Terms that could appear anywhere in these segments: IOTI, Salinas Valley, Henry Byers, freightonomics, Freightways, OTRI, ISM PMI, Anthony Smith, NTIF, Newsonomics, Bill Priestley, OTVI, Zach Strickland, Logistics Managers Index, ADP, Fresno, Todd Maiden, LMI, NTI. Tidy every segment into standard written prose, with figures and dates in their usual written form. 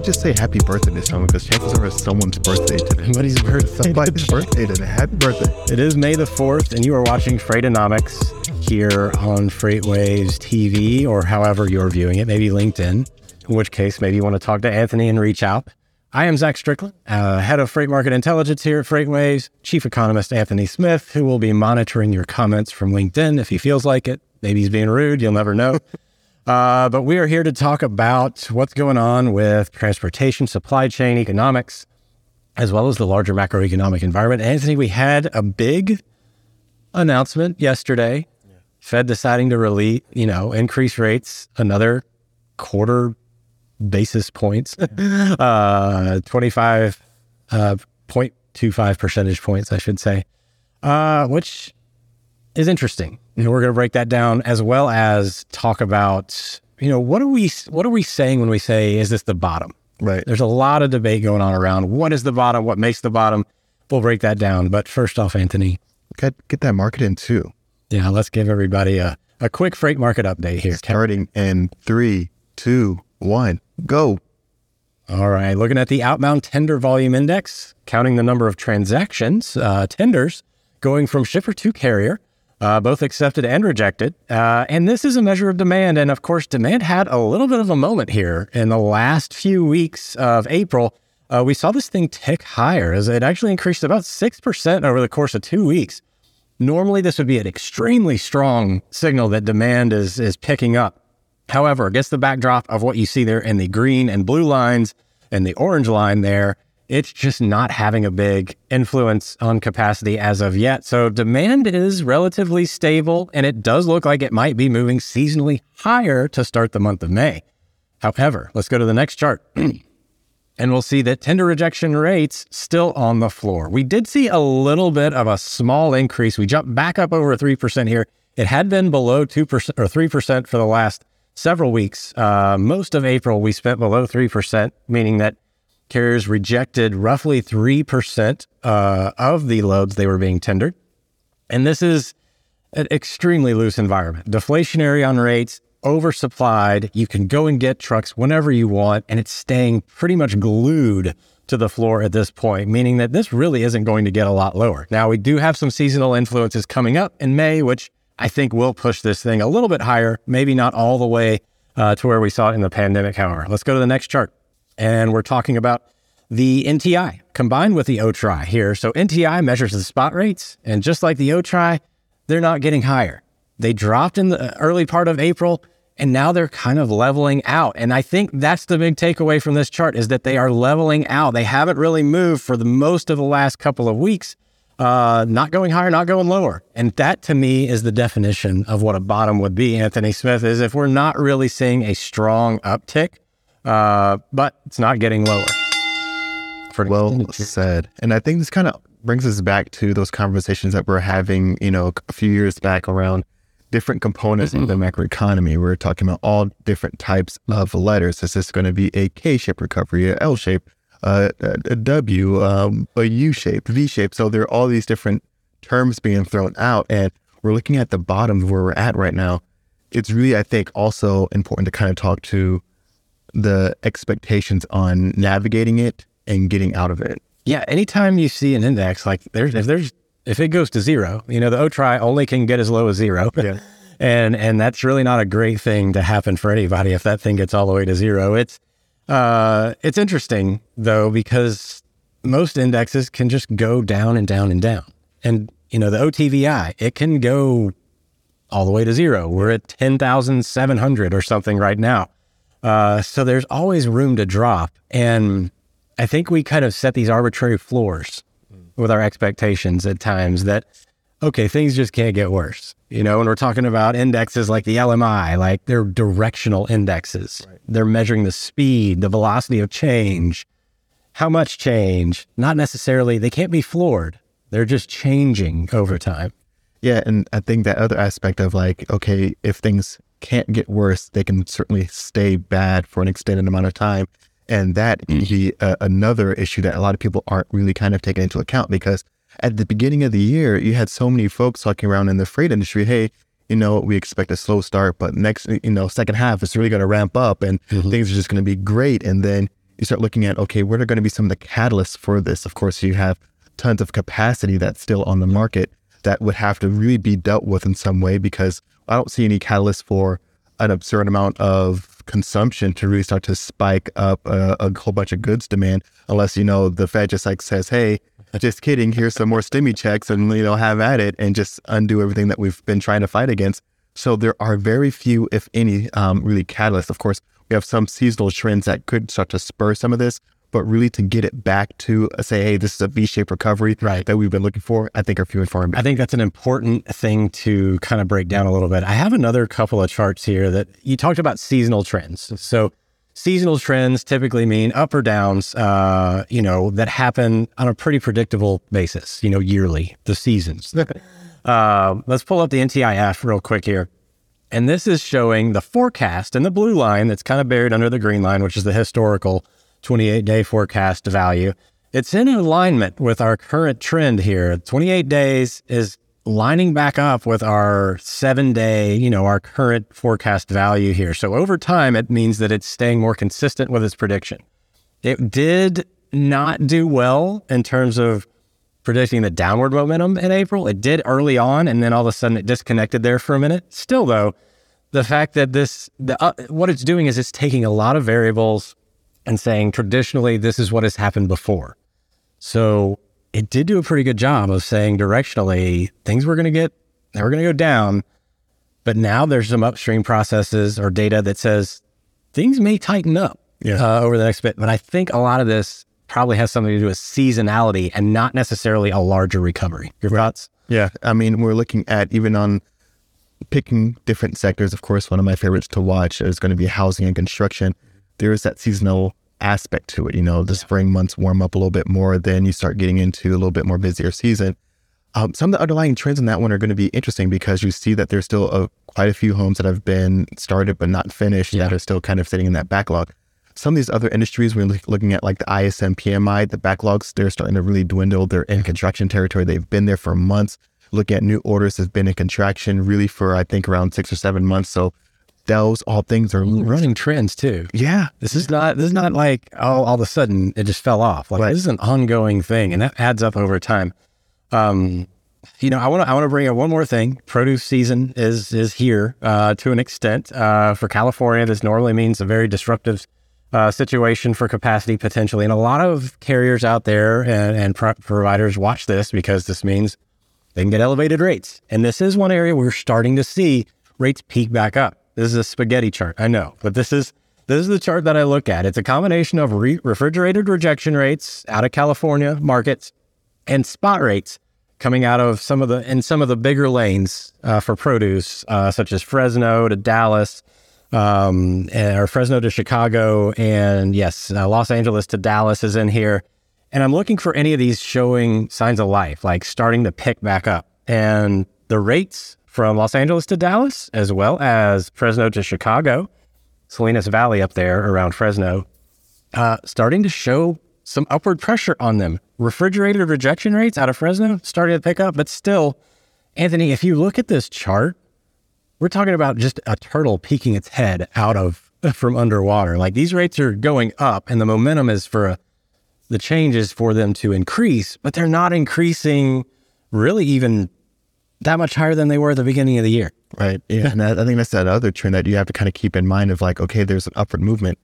Just say happy birthday to someone, because chances are it's someone's birthday today. Somebody's birthday today. Happy birthday. It is May the 4th, and you are watching Freightonomics here on Freightways TV, or however you're viewing it, maybe LinkedIn, in which case maybe you want to talk to Anthony and reach out. I am Zach Strickland, Head of Freight Market Intelligence here at Freightways, Chief Economist Anthony Smith, who will be monitoring your comments from LinkedIn if he feels like it. Maybe he's being rude. You'll never know. But we are here to talk about what's going on with transportation, supply chain, economics, as well as the larger macroeconomic environment. Anthony, we had a big announcement yesterday. Yeah. Fed deciding to really, increase rates another quarter basis points, 25.25 percentage points, I should say, which is interesting. And we're going to break that down, as well as talk about, what are we saying when we say, is this the bottom? Right. There's a lot of debate going on around what is the bottom, what makes the bottom. We'll break that down. But first off, Anthony. Get that market in too. Yeah, let's give everybody a quick freight market update here. Starting in 3, 2, 1, go. All right. Looking at the outbound tender volume index, counting the number of transactions, tenders, going from shipper to carrier. Both accepted and rejected. And this is a measure of demand. And of course, demand had a little bit of a moment here in the last few weeks of April. We saw this thing tick higher as it actually increased about 6% over the course of 2 weeks. Normally, this would be an extremely strong signal that demand is picking up. However, against the backdrop of what you see there in the green and blue lines and the orange line there, it's just not having a big influence on capacity as of yet. So demand is relatively stable, and it does look like it might be moving seasonally higher to start the month of May. However, let's go to the next chart, and we'll see that tender rejection rates still on the floor. We did see a little bit of a small increase. We jumped back up over 3% here. It had been below 2% or 3% for the last several weeks. Most of April, we spent below 3%, meaning that carriers rejected roughly 3% of the loads they were being tendered. And this is an extremely loose environment. Deflationary on rates, oversupplied. You can go and get trucks whenever you want, and it's staying pretty much glued to the floor at this point, meaning that this really isn't going to get a lot lower. Now, we do have some seasonal influences coming up in May, which I think will push this thing a little bit higher, maybe not all the way to where we saw it in the pandemic, however. Let's go to the next chart. And we're talking about the NTI combined with the OTRI here. So NTI measures the spot rates. And just like the OTRI, they're not getting higher. They dropped in the early part of April, and now they're kind of leveling out. And I think that's the big takeaway from this chart, is that they are leveling out. They haven't really moved for the most of the last couple of weeks, not going higher, not going lower. And that, to me, is the definition of what a bottom would be, Anthony Smith, is if we're not really seeing a strong uptick, but it's not getting lower. Well said. And I think this kind of brings us back to those conversations that we're having, a few years back around different components of the macroeconomy. We're talking about all different types of letters. Is this going to be a K-shaped recovery, a L-shape, a W, a U-shape, V-shape? So there are all these different terms being thrown out, and we're looking at the bottom of where we're at right now. It's really, I think, also important to kind of talk to the expectations on navigating it and getting out of it. Yeah, anytime you see an index, like if it goes to zero, the OTRI only can get as low as zero. Yeah. and that's really not a great thing to happen for anybody if that thing gets all the way to zero. It's interesting though, because most indexes can just go down and down and down. And the OTVI, it can go all the way to zero. We're at 10,700 or something right now. So there's always room to drop. And I think we kind of set these arbitrary floors with our expectations at times that, okay, things just can't get worse. And we're talking about indexes like the LMI, like they're directional indexes. Right. They're measuring the speed, the velocity of change, how much change, not necessarily, they can't be floored. They're just changing over time. Yeah. And I think that other aspect of like, okay, if things can't get worse, they can certainly stay bad for an extended amount of time. And that is another issue that a lot of people aren't really kind of taking into account, because at the beginning of the year, you had so many folks talking around in the freight industry, hey, you know, we expect a slow start, but next, you know, second half, it's really going to ramp up and things are just going to be great. And then you start looking at, okay, what are going to be some of the catalysts for this? Of course, you have tons of capacity that's still on the market that would have to really be dealt with in some way, because I don't see any catalyst for an absurd amount of consumption to really start to spike up a whole bunch of goods demand, unless, you know, the Fed just like says, hey, just kidding, here's some more stimmy checks and, you know, have at it, and just undo everything that we've been trying to fight against. So there are very few, if any, really catalysts. Of course, we have some seasonal trends that could start to spur some of this, but really to get it back to say, hey, this is a V-shaped recovery that we've been looking for, I think are few and far in between. I think that's an important thing to kind of break down a little bit. I have another couple of charts here that you talked about seasonal trends. So seasonal trends typically mean up or downs, you know, that happen on a pretty predictable basis, you know, yearly, the seasons. Let's pull up the NTIF real quick here. And this is showing the forecast in the blue line that's kind of buried under the green line, which is the historical 28-day forecast value. It's in alignment with our current trend here. 28 days is lining back up with our 7-day, you know, our current forecast value here. So over time, it means that it's staying more consistent with its prediction. It did not do well in terms of predicting the downward momentum in April. It did early on, and then all of a sudden it disconnected there for a minute. Still, though, the fact that what it's doing is it's taking a lot of variables and saying, traditionally, this is what has happened before. So it did do a pretty good job of saying directionally, things were going to they were going to go down. But now there's some upstream processes or data that says things may tighten up over the next bit. But I think a lot of this probably has something to do with seasonality and not necessarily a larger recovery. Your thoughts? Yeah. I mean, we're looking at even on picking different sectors. Of course, one of my favorites to watch is going to be housing and construction. There is that seasonal aspect to it. You know, the spring months warm up a little bit more, then you start getting into a little bit more busier season. Some of the underlying trends in that one are going to be interesting, because you see that there's still quite a few homes that have been started but not finished that are still kind of sitting in that backlog. Some of these other industries, we're looking at like the ISM PMI, the backlogs, they're starting to really dwindle. They're in contraction territory. They've been there for months. Looking at new orders, has been in contraction really for, I think, around 6 or 7 months. So those all things are running trends too. Yeah. This is not like all of a sudden it just fell off. Like this is an ongoing thing, and that adds up over time. You know, I want to bring up one more thing. Produce season is here to an extent. For California, this normally means a very disruptive situation for capacity potentially. And a lot of carriers out there and providers watch this, because this means they can get elevated rates. And this is one area we're starting to see rates peak back up. This is a spaghetti chart, I know, but this is the chart that I look at. It's a combination of refrigerated rejection rates out of California markets and spot rates coming out of some of the bigger lanes for produce, such as Fresno to Dallas, or Fresno to Chicago, and yes, Los Angeles to Dallas is in here. And I'm looking for any of these showing signs of life, like starting to pick back up, and the rates from Los Angeles to Dallas, as well as Fresno to Chicago, Salinas Valley up there around Fresno, starting to show some upward pressure on them. Refrigerated rejection rates out of Fresno starting to pick up, but still, Anthony, if you look at this chart, we're talking about just a turtle peeking its head out of from underwater. Like these rates are going up, and the momentum is the change is for them to increase, but they're not increasing really even that much higher than they were at the beginning of the year. Right. Yeah. And I think that's that other trend that you have to kind of keep in mind of like, okay, there's an upward movement,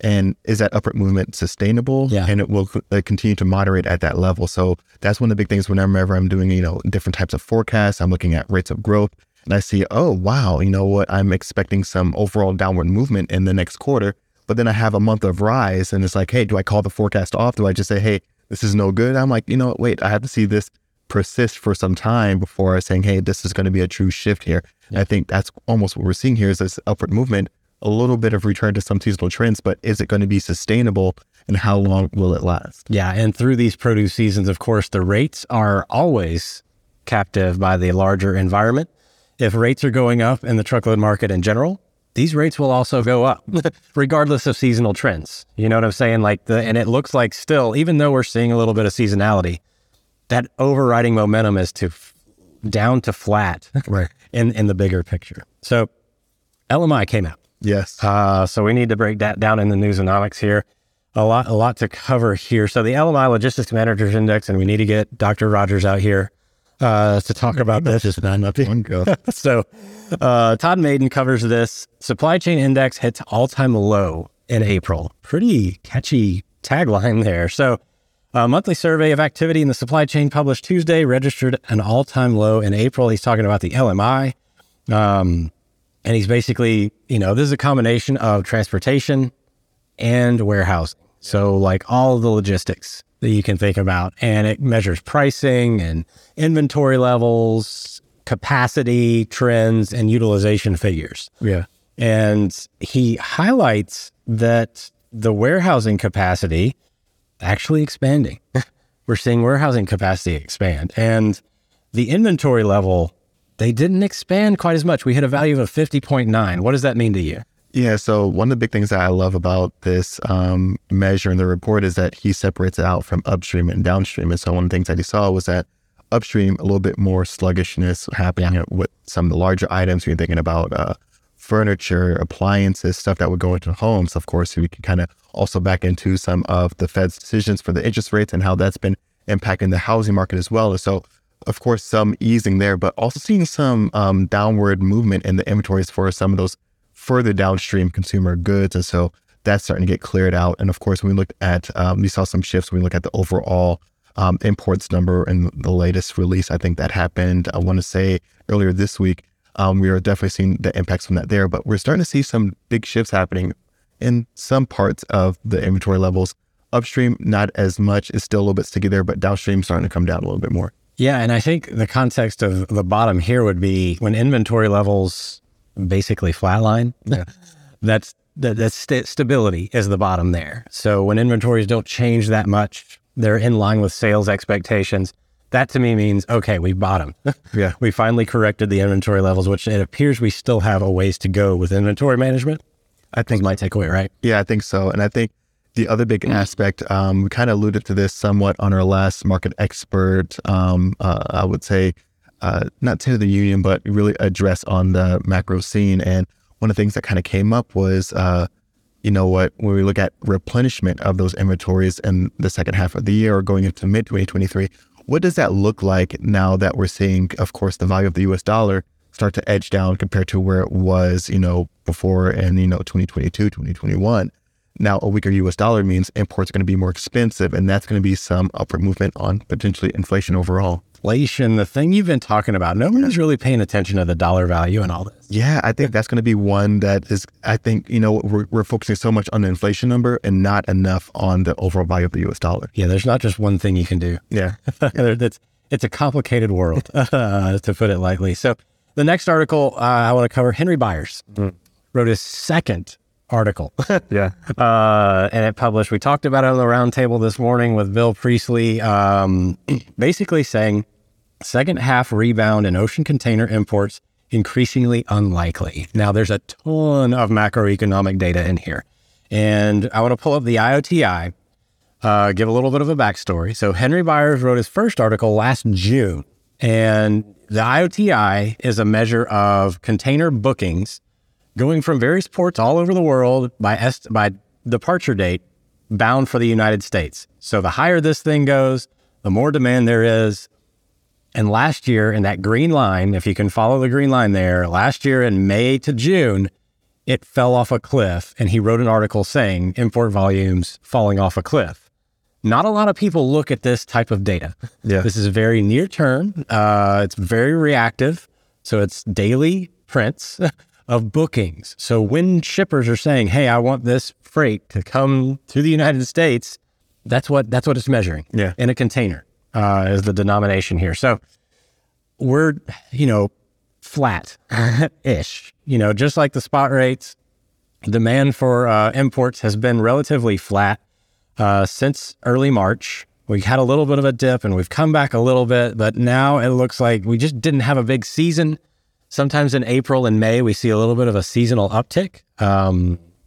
and is that upward movement sustainable? Yeah. And it will continue to moderate at that level. So that's one of the big things whenever I'm doing, you know, different types of forecasts, I'm looking at rates of growth, and I see, oh, wow, you know what? I'm expecting some overall downward movement in the next quarter, but then I have a month of rise, and it's like, hey, do I call the forecast off? Do I just say, hey, this is no good? I'm like, you know, wait, I have to see this persist for some time before saying, hey, this is going to be a true shift here. Yeah. I think that's almost what we're seeing here is this upward movement, a little bit of return to some seasonal trends, but is it going to be sustainable, and how long will it last? Yeah. And through these produce seasons, of course, the rates are always captive by the larger environment. If rates are going up in the truckload market in general, these rates will also go up regardless of seasonal trends. You know what I'm saying? Like and it looks like still, even though we're seeing a little bit of seasonality, that overriding momentum is down to flat right. in the bigger picture. So LMI came out. Yes. So we need to break that down in the Newsonomics here. A lot to cover here. So the LMI Logistics Managers Index, and we need to get Dr. Rogers out here to talk about this. Just not enough one go. So Todd Maiden covers this. Supply chain index hits all-time low in April. Pretty catchy tagline there. So a monthly survey of activity in the supply chain published Tuesday registered an all-time low in April. He's talking about the LMI. And he's basically, this is a combination of transportation and warehousing. So like all of the logistics that you can think about, and it measures pricing and inventory levels, capacity trends, and utilization figures. Yeah. And he highlights that the warehousing capacity actually expanding. We're seeing warehousing capacity expand, and the inventory level, they didn't expand quite as much. We hit a value of 50.9. What does that mean to you? Yeah, so one of the big things that I love about this measure in the report is that he separates it out from upstream and downstream. And so one of the things that he saw was that upstream, a little bit more sluggishness happening with some of the larger items. We're thinking about furniture, appliances, stuff that would go into homes. Of course, we can kind of also back into some of the Fed's decisions for the interest rates and how that's been impacting the housing market as well. And so, of course, some easing there, but also seeing some downward movement in the inventories for some of those further downstream consumer goods. And so that's starting to get cleared out. And of course, when we looked at, we saw some shifts when we look at the overall imports number and the latest release. I think that happened, I want to say, earlier this week. We are definitely seeing the impacts from that there, but we're starting to see some big shifts happening in some parts of the inventory levels. Upstream, not as much. It's still a little bit sticky there, but downstream starting to come down a little bit more. Yeah, and I think the context of the bottom here would be when inventory levels basically flatline. Yeah. That's stability is the bottom there. So when inventories don't change that much, they're in line with sales expectations. That to me means, okay, we bottomed. Yeah. We finally corrected the inventory levels, which it appears we still have a ways to go with inventory management. I think my takeaway, right? Yeah, I think so. And I think the other big aspect, we kind of alluded to this somewhat on our last market expert, I would say, not to the union, but really address on the macro scene. And one of the things that kind of came up was, when we look at replenishment of those inventories in the second half of the year or going into mid-2023, what does that look like now that we're seeing, of course, the value of the U.S. dollar start to edge down compared to where it was, before and, 2022, 2021. Now, a weaker U.S. dollar means imports are going to be more expensive, and that's going to be some upward movement on potentially inflation overall. Inflation, the thing you've been talking about, no one is really paying attention to the dollar value and all this. Yeah, I think that's going to be one that is, I think, we're focusing so much on the inflation number and not enough on the overall value of the U.S. dollar. Yeah, there's not just one thing you can do. Yeah. It's a complicated world, to put it lightly. So the next article I want to cover, Henry Byers wrote his second article. Yeah. And it published, we talked about it on the roundtable this morning with Bill Priestley, basically saying second half rebound in ocean container imports increasingly unlikely. Now there's a ton of macroeconomic data in here, and I want to pull up the IOTI, give a little bit of a backstory. So Henry Byers wrote his first article last June, and the IOTI is a measure of container bookings going from various ports all over the world by departure date bound for the United States. So the higher this thing goes, the more demand there is. And last year in that green line, if you can follow the green line there, last year in May to June, it fell off a cliff. And he wrote an article saying import volumes falling off a cliff. Not a lot of people look at this type of data. Yeah. This is very near term. It's very reactive. So it's daily prints. Of bookings. So when shippers are saying, hey, I want this freight to come to the United States, that's what it's measuring. Yeah. In a container is the denomination here. So we're, flat-ish, just like the spot rates. Demand for imports has been relatively flat since early March. We had a little bit of a dip and we've come back a little bit, but now it looks like we just didn't have a big season. Sometimes in April and May, we see a little bit of a seasonal uptick.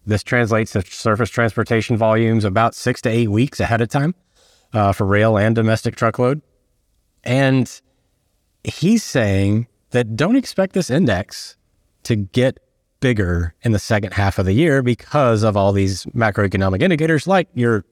This translates to surface transportation volumes about 6 to 8 weeks ahead of time for rail and domestic truckload. And he's saying that don't expect this index to get bigger in the second half of the year because of all these macroeconomic indicators like your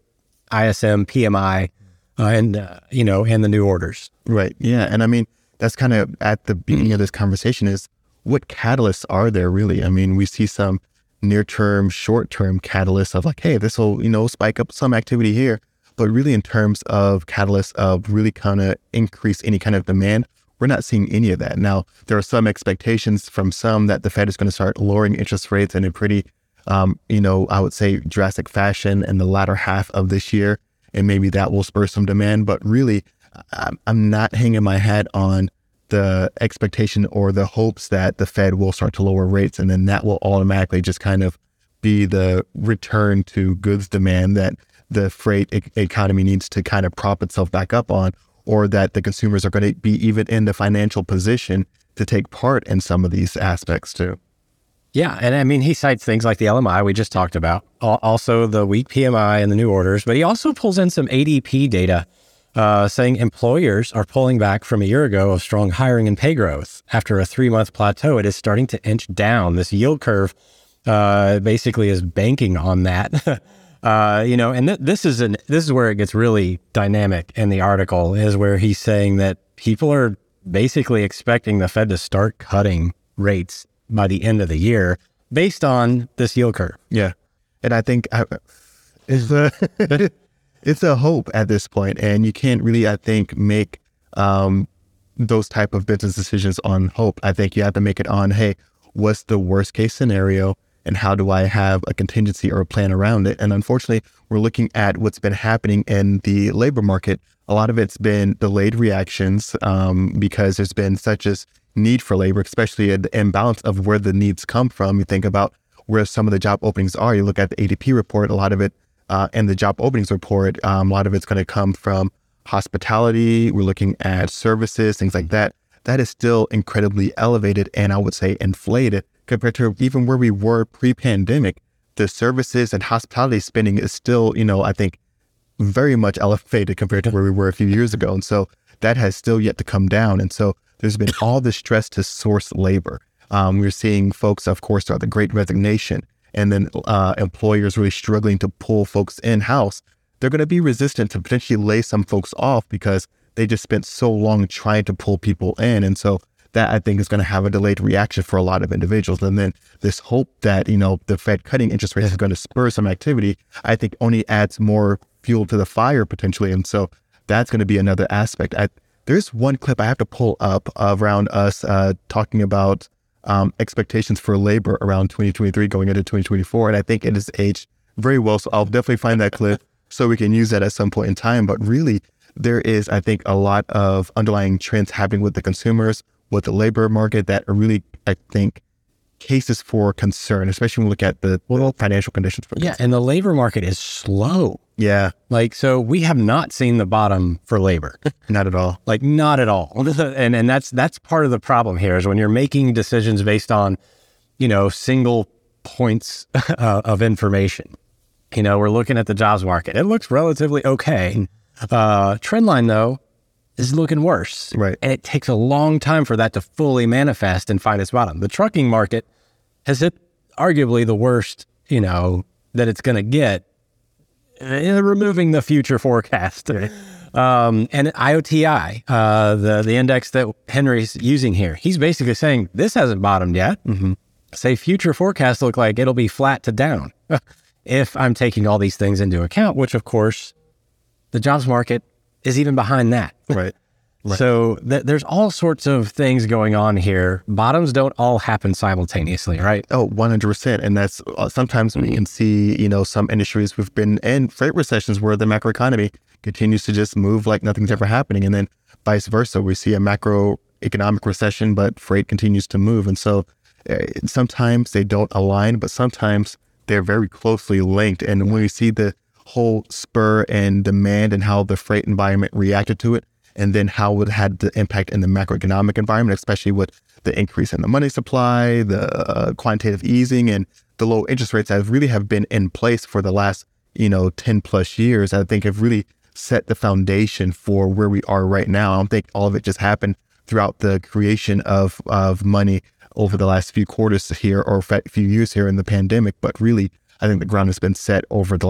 ISM, PMI, and the new orders. Right. Yeah. And I mean, that's kind of at the beginning of this conversation is what catalysts are there really? I mean, we see some near-term, short-term catalysts of like, hey, this will, spike up some activity here. But really in terms of catalysts of really kind of increase any kind of demand, we're not seeing any of that. Now, there are some expectations from some that the Fed is going to start lowering interest rates in a pretty, I would say drastic fashion in the latter half of this year. And maybe that will spur some demand. But really, I'm not hanging my hat on the expectation or the hopes that the Fed will start to lower rates. And then that will automatically just kind of be the return to goods demand that the freight economy needs to kind of prop itself back up on, or that the consumers are going to be even in the financial position to take part in some of these aspects too. Yeah. And I mean, he cites things like the LMI we just talked about, also the weak PMI and the new orders, but he also pulls in some ADP data saying employers are pulling back from a year ago of strong hiring and pay growth. After a 3-month plateau, it is starting to inch down. This yield curve basically is banking on that. This is where it gets really dynamic in the article, is where he's saying that people are basically expecting the Fed to start cutting rates by the end of the year based on this yield curve. Yeah. And I think it's a hope at this point, and you can't really, I think, make those type of business decisions on hope. I think you have to make it on, hey, what's the worst case scenario? And how do I have a contingency or a plan around it? And unfortunately, we're looking at what's been happening in the labor market. A lot of it's been delayed reactions because there's been such a need for labor, especially an imbalance of where the needs come from. You think about where some of the job openings are. You look at the ADP report, a lot of it, and the job openings report, a lot of it's going to come from hospitality. We're looking at services, things like that. That is still incredibly elevated and I would say inflated. Compared to even where we were pre-pandemic, the services and hospitality spending is still, I think very much elevated compared to where we were a few years ago. And so that has still yet to come down. And so there's been all the stress to source labor. We're seeing folks, of course, throughout the Great Resignation, and then employers really struggling to pull folks in-house. They're going to be resistant to potentially lay some folks off because they just spent so long trying to pull people in. And so that I think is going to have a delayed reaction for a lot of individuals. And then this hope that, the Fed cutting interest rates is going to spur some activity, I think only adds more fuel to the fire potentially. And so that's going to be another aspect. There's one clip I have to pull up around us talking about expectations for labor around 2023 going into 2024. And I think it is aged very well. So I'll definitely find that clip so we can use that at some point in time. But really, there is, I think, a lot of underlying trends happening with the consumers, with the labor market, that are really, I think, cases for concern, especially when we look at the financial conditions. And the labor market is slow. Yeah. So we have not seen the bottom for labor. Not at all. Not at all. And that's part of the problem here, is when you're making decisions based on, single points of information. We're looking at the jobs market. It looks relatively okay. Trend line, though, is looking worse. Right. And it takes a long time for that to fully manifest and find its bottom. The trucking market has hit arguably the worst, that it's going to get, removing the future forecast. Right. And IOTI, the index that Henry's using here, he's basically saying this hasn't bottomed yet. Mm-hmm. Say future forecasts look like it'll be flat to down if I'm taking all these things into account, which, of course, the jobs market is even behind that. Right. So there's all sorts of things going on here. Bottoms don't all happen simultaneously, right? Oh, 100%. And that's sometimes we can see, some industries we've been in freight recessions where the macroeconomy continues to just move like nothing's ever happening. And then vice versa, we see a macroeconomic recession, but freight continues to move. And so sometimes they don't align, but sometimes they're very closely linked. And when we see the whole spur and demand and how the freight environment reacted to it, and then how it had the impact in the macroeconomic environment, especially with the increase in the money supply, the quantitative easing, and the low interest rates that really have been in place for the last, 10 plus years, I think have really set the foundation for where we are right now. I don't think all of it just happened throughout the creation of money over the last few quarters here or few years here in the pandemic, but really, I think the ground has been set over the last